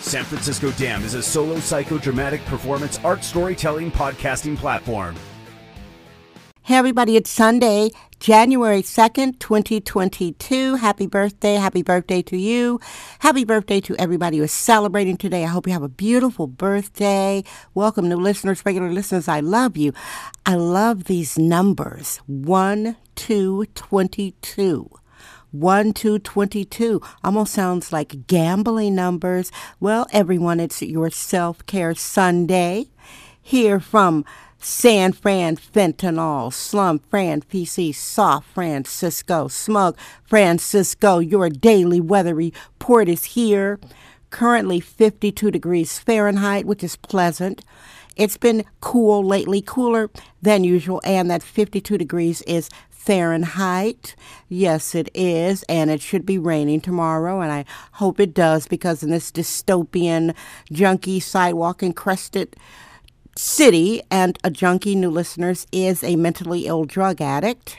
San Francisco Dam is a solo psychodramatic performance art storytelling podcasting platform. Hey everybody, it's Sunday, January 2nd, 2022. Happy birthday to you. Happy birthday to everybody who is celebrating today. I hope you have a beautiful birthday. Welcome new listeners, regular listeners. I love you. I love these numbers. 1, 2, 22. 1, 2, 22 almost sounds like gambling numbers. Well, everyone, it's your self-care Sunday. Here from San Fran Fentanyl, Slum Fran PC, Soft Francisco, Smug Francisco. Your daily weather report is here. Currently 52 degrees Fahrenheit, which is pleasant. It's been cool lately, cooler than usual, and that 52 degrees is Fahrenheit. Yes, it is, and it should be raining tomorrow, and I hope it does, because in this dystopian, junky, sidewalk-encrusted city, and a junkie, new listeners, is a mentally ill drug addict.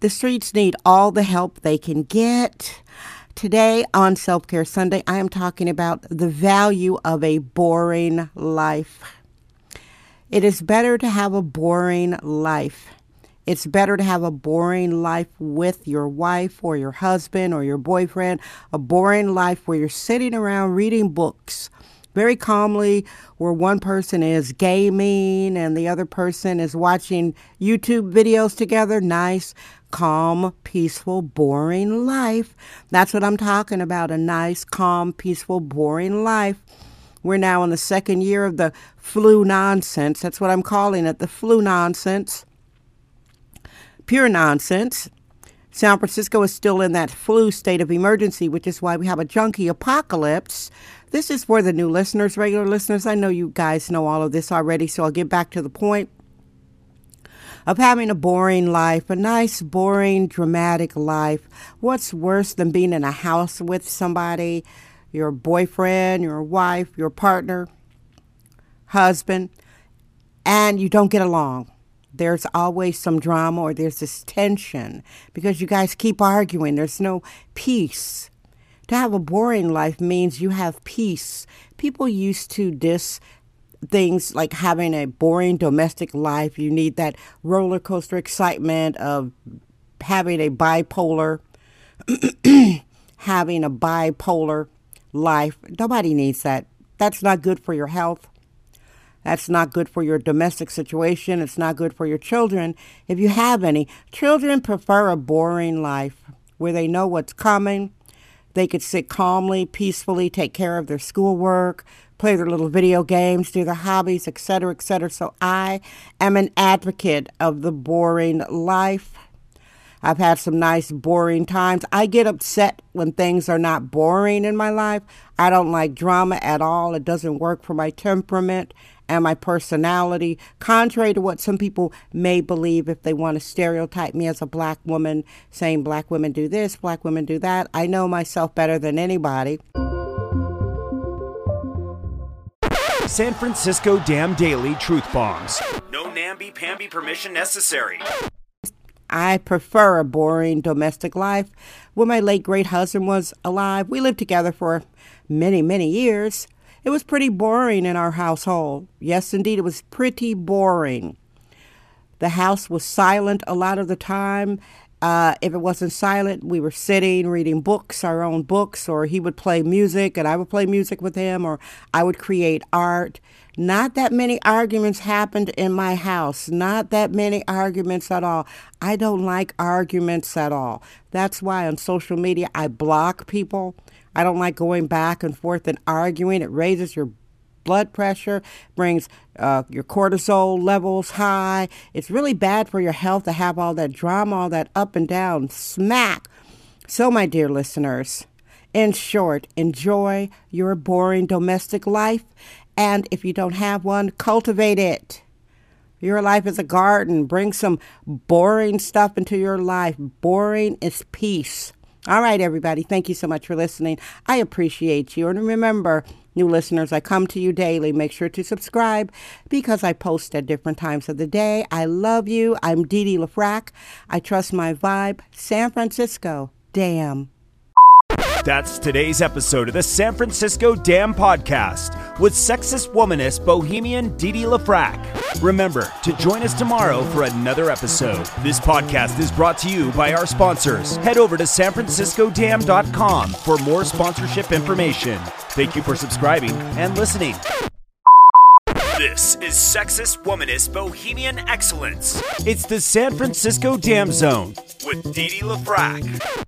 The streets need all the help they can get. Today on Self-Care Sunday, I am talking about the value of a boring life. It is better to have a boring life. It's better to have a boring life with your wife or your husband or your boyfriend, a boring life where you're sitting around reading books very calmly, where one person is gaming and the other person is watching YouTube videos together. Nice, calm, peaceful, boring life. That's what I'm talking about, a nice, calm, peaceful, boring life. We're now in the second year of the flu nonsense. That's what I'm calling it, the flu nonsense. Pure nonsense. San Francisco is still in that flu state of emergency, which is why we have a junkie apocalypse. This is for the new listeners, regular listeners. I know you guys know all of this already, so I'll get back to the point of having a boring life, a nice, boring, dramatic life. What's worse than being in a house with somebody, your boyfriend, your wife, your partner, husband, and you don't get along? There's always some drama, or there's this tension because you guys keep arguing. There's no peace. To have a boring life means you have peace. People used to diss things like having a boring domestic life. You need that roller coaster excitement of having a bipolar, having a bipolar life. Nobody needs that. That's not good for your health. That's not good for your domestic situation. It's not good for your children, if you have any. Children prefer a boring life where they know what's coming. They could sit calmly, peacefully, take care of their schoolwork, play their little video games, do their hobbies, etc., etc. So I am an advocate of the boring life. I've had some nice boring times. I get upset when things are not boring in my life. I don't like drama at all. It doesn't work for my temperament and my personality. Contrary to what some people may believe, if they want to stereotype me as a black woman, saying black women do this, black women do that. I know myself better than anybody. San Francisco Dam Daily Truth Bombs. No namby-pamby permission necessary. I prefer a boring domestic life. When my late great husband was alive, we lived together for many, many years. It was pretty boring in our household. Yes, indeed, it was pretty boring. The house was silent a lot of the time. If it wasn't silent, we were sitting, reading books, our own books, or he would play music and I would play music with him, or I would create art. Not that many arguments happened in my house. Not that many arguments at all. I don't like arguments at all. That's why on social media, I block people. I don't like going back and forth and arguing. It raises your blood pressure, brings your cortisol levels high. It's really bad for your health to have all that drama, all that up and down smack. So, my dear listeners, In short, enjoy your boring domestic life, and if you don't have one, cultivate it. Your life is a garden. Bring some boring stuff into your life. Boring is peace. All right, everybody. Thank you so much for listening. I appreciate you. And remember, new listeners, I come to you daily. Make sure to subscribe because I post at different times of the day. I love you. I'm Dee Dee LaFraque. I trust my vibe. San Francisco Dam. That's today's episode of the San Francisco Dam Podcast with sexist womanist bohemian Dee Dee LaFraque. Remember to join us tomorrow for another episode. This podcast is brought to you by our sponsors. Head over to sanfranciscodam.com for more sponsorship information. Thank you for subscribing and listening. This is Sexist Womanist Bohemian Excellence. It's the San Francisco Dam Zone with Dee Dee LaFraque.